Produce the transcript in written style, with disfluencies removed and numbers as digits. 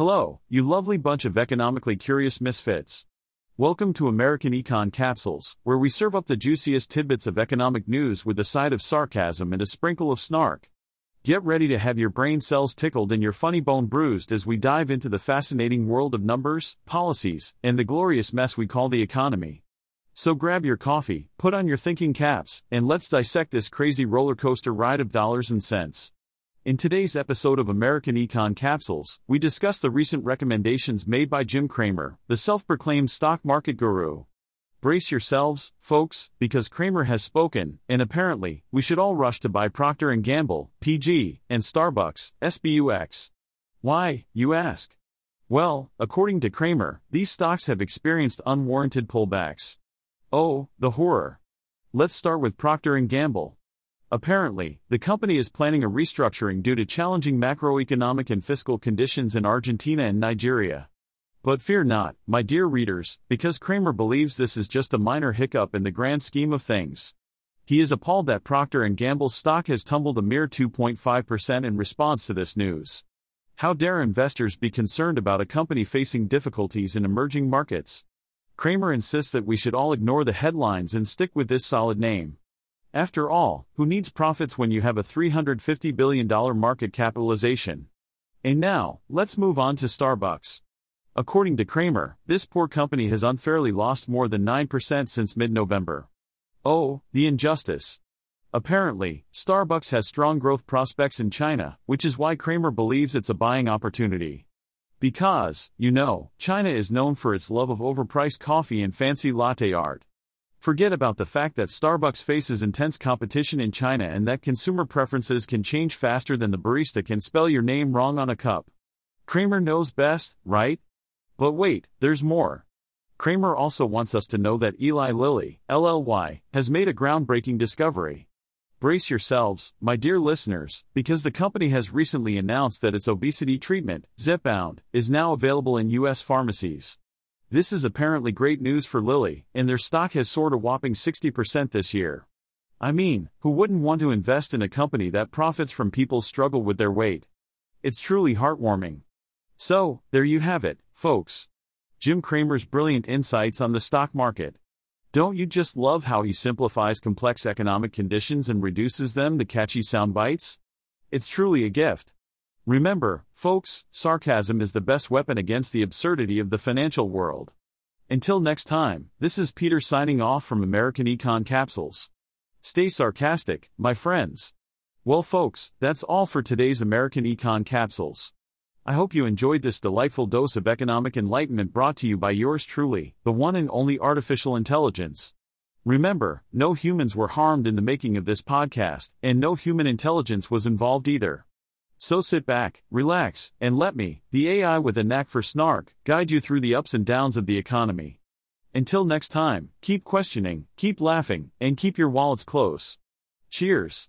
Hello, you lovely bunch of economically curious misfits. Welcome to American Econ Capsules, where we serve up the juiciest tidbits of economic news with a side of sarcasm and a sprinkle of snark. Get ready to have your brain cells tickled and your funny bone bruised as we dive into the fascinating world of numbers, policies, and the glorious mess we call the economy. So grab your coffee, put on your thinking caps, and let's dissect this crazy roller coaster ride of dollars and cents. In today's episode of American Econ Capsules, we discuss the recent recommendations made by Jim Cramer, the self-proclaimed stock market guru. Brace yourselves, folks, because Cramer has spoken, and apparently, we should all rush to buy Procter & Gamble, PG, and Starbucks, SBUX. Why, you ask? Well, according to Cramer, these stocks have experienced unwarranted pullbacks. Oh, the horror. Let's start with Procter & Gamble. Apparently, the company is planning a restructuring due to challenging macroeconomic and fiscal conditions in Argentina and Nigeria. But fear not, my dear readers, because Cramer believes this is just a minor hiccup in the grand scheme of things. He is appalled that Procter & Gamble's stock has tumbled a mere 2.5% in response to this news. How dare investors be concerned about a company facing difficulties in emerging markets? Cramer insists that we should all ignore the headlines and stick with this solid name. After all, who needs profits when you have a $350 billion market capitalization? And now, let's move on to Starbucks. According to Cramer, this poor company has unfairly lost more than 9% since mid-November. Oh, the injustice. Apparently, Starbucks has strong growth prospects in China, which is why Cramer believes it's a buying opportunity. Because, you know, China is known for its love of overpriced coffee and fancy latte art. Forget about the fact that Starbucks faces intense competition in China and that consumer preferences can change faster than the barista can spell your name wrong on a cup. Cramer knows best, right? But wait, there's more. Cramer also wants us to know that Eli Lilly, LLY, has made a groundbreaking discovery. Brace yourselves, my dear listeners, because the company has recently announced that its obesity treatment, Zepbound, is now available in U.S. pharmacies. This is apparently great news for Lilly, and their stock has soared a whopping 60% this year. I mean, who wouldn't want to invest in a company that profits from people's struggle with their weight? It's truly heartwarming. So, there you have it, folks. Jim Cramer's brilliant insights on the stock market. Don't you just love how he simplifies complex economic conditions and reduces them to catchy sound bites? It's truly a gift. Remember, folks, sarcasm is the best weapon against the absurdity of the financial world. Until next time, this is Peter signing off from American Econ Capsules. Stay sarcastic, my friends. Well, folks, that's all for today's American Econ Capsules. I hope you enjoyed this delightful dose of economic enlightenment brought to you by yours truly, the one and only artificial intelligence. Remember, no humans were harmed in the making of this podcast, and no human intelligence was involved either. So sit back, relax, and let me, the AI with a knack for snark, guide you through the ups and downs of the economy. Until next time, keep questioning, keep laughing, and keep your wallets close. Cheers.